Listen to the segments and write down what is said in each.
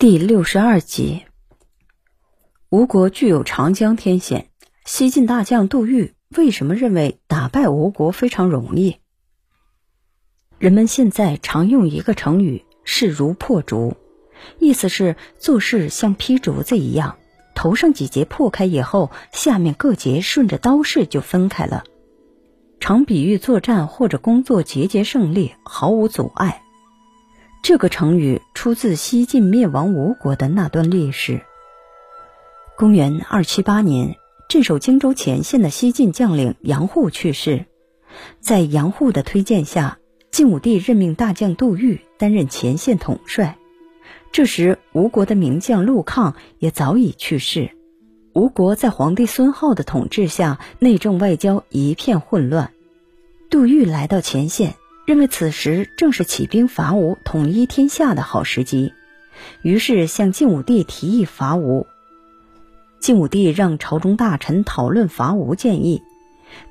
第62集。吴国具有长江天险，西晋大将杜预为什么认为打败吴国非常容易？人们现在常用一个成语，势如破竹，意思是做事像劈竹子一样，头上几节破开以后，下面各节顺着刀势就分开了，常比喻作战或者工作节节胜利，毫无阻碍。这个成语出自西晋灭亡吴国的那段历史。公元278年，镇守荆州前线的西晋将领杨户去世，在杨户的推荐下，晋武帝任命大将杜预担任前线统帅。这时吴国的名将陆抗也早已去世，吴国在皇帝孙皓的统治下，内政外交一片混乱。杜预来到前线，认为此时正是起兵伐吴统一天下的好时机，于是向晋武帝提议伐吴。晋武帝让朝中大臣讨论伐吴建议，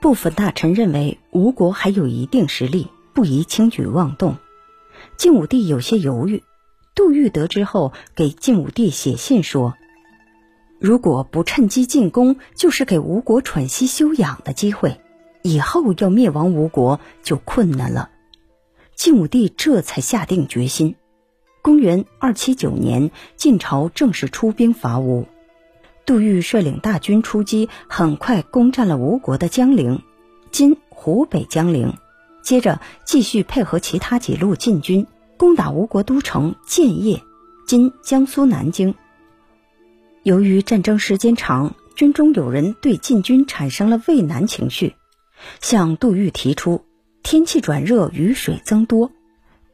部分大臣认为吴国还有一定实力，不宜轻举妄动。晋武帝有些犹豫，杜预得知后给晋武帝写信说，如果不趁机进攻，就是给吴国喘息休养的机会，以后要灭亡吴国就困难了。晋武帝这才下定决心。公元279年，晋朝正式出兵伐吴。杜预率领大军出击，很快攻占了吴国的江陵，今湖北江陵，接着继续配合其他几路晋军，攻打吴国都城建业，今江苏南京。由于战争时间长，军中有人对晋军产生了畏难情绪，向杜预提出天气转热，雨水增多，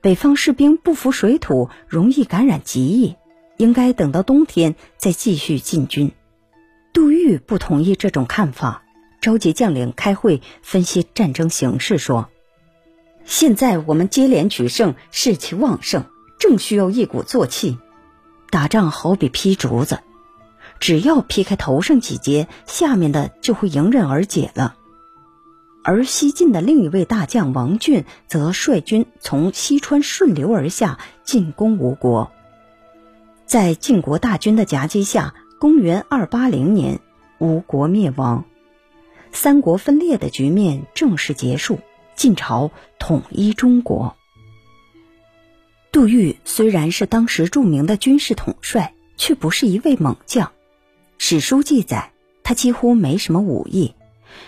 北方士兵不服水土，容易感染疾疫，应该等到冬天再继续进军。杜预不同意这种看法，召集将领开会分析战争形势，说现在我们接连取胜，士气旺盛，正需要一鼓作气。打仗好比劈竹子，只要劈开头上几节，下面的就会迎刃而解了。而西晋的另一位大将王浚则率军从西川顺流而下，进攻吴国。在晋国大军的夹击下，公元280年吴国灭亡，三国分裂的局面正式结束，晋朝统一中国。杜预虽然是当时著名的军事统帅，却不是一位猛将。史书记载，他几乎没什么武艺，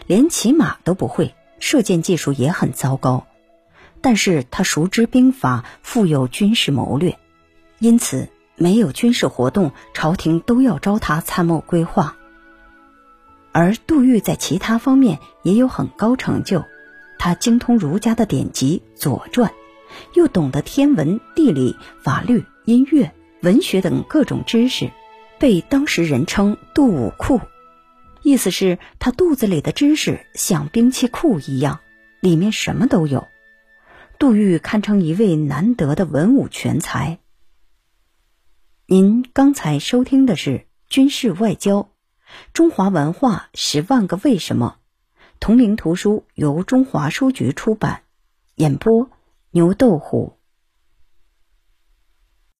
连骑马都不会，射箭技术也很糟糕，但是他熟知兵法，富有军事谋略，因此没有军事活动，朝廷都要招他参谋规划。而杜预在其他方面也有很高成就，他精通儒家的典籍《左传》，又懂得天文、地理、法律、音乐、文学等各种知识，被当时人称杜武库，意思是他肚子里的知识像兵器库一样，里面什么都有。杜预堪称一位难得的文武全才。您刚才收听的是《军事外交》，中华文化10万个为什么，同名图书由中华书局出版，演播牛豆虎。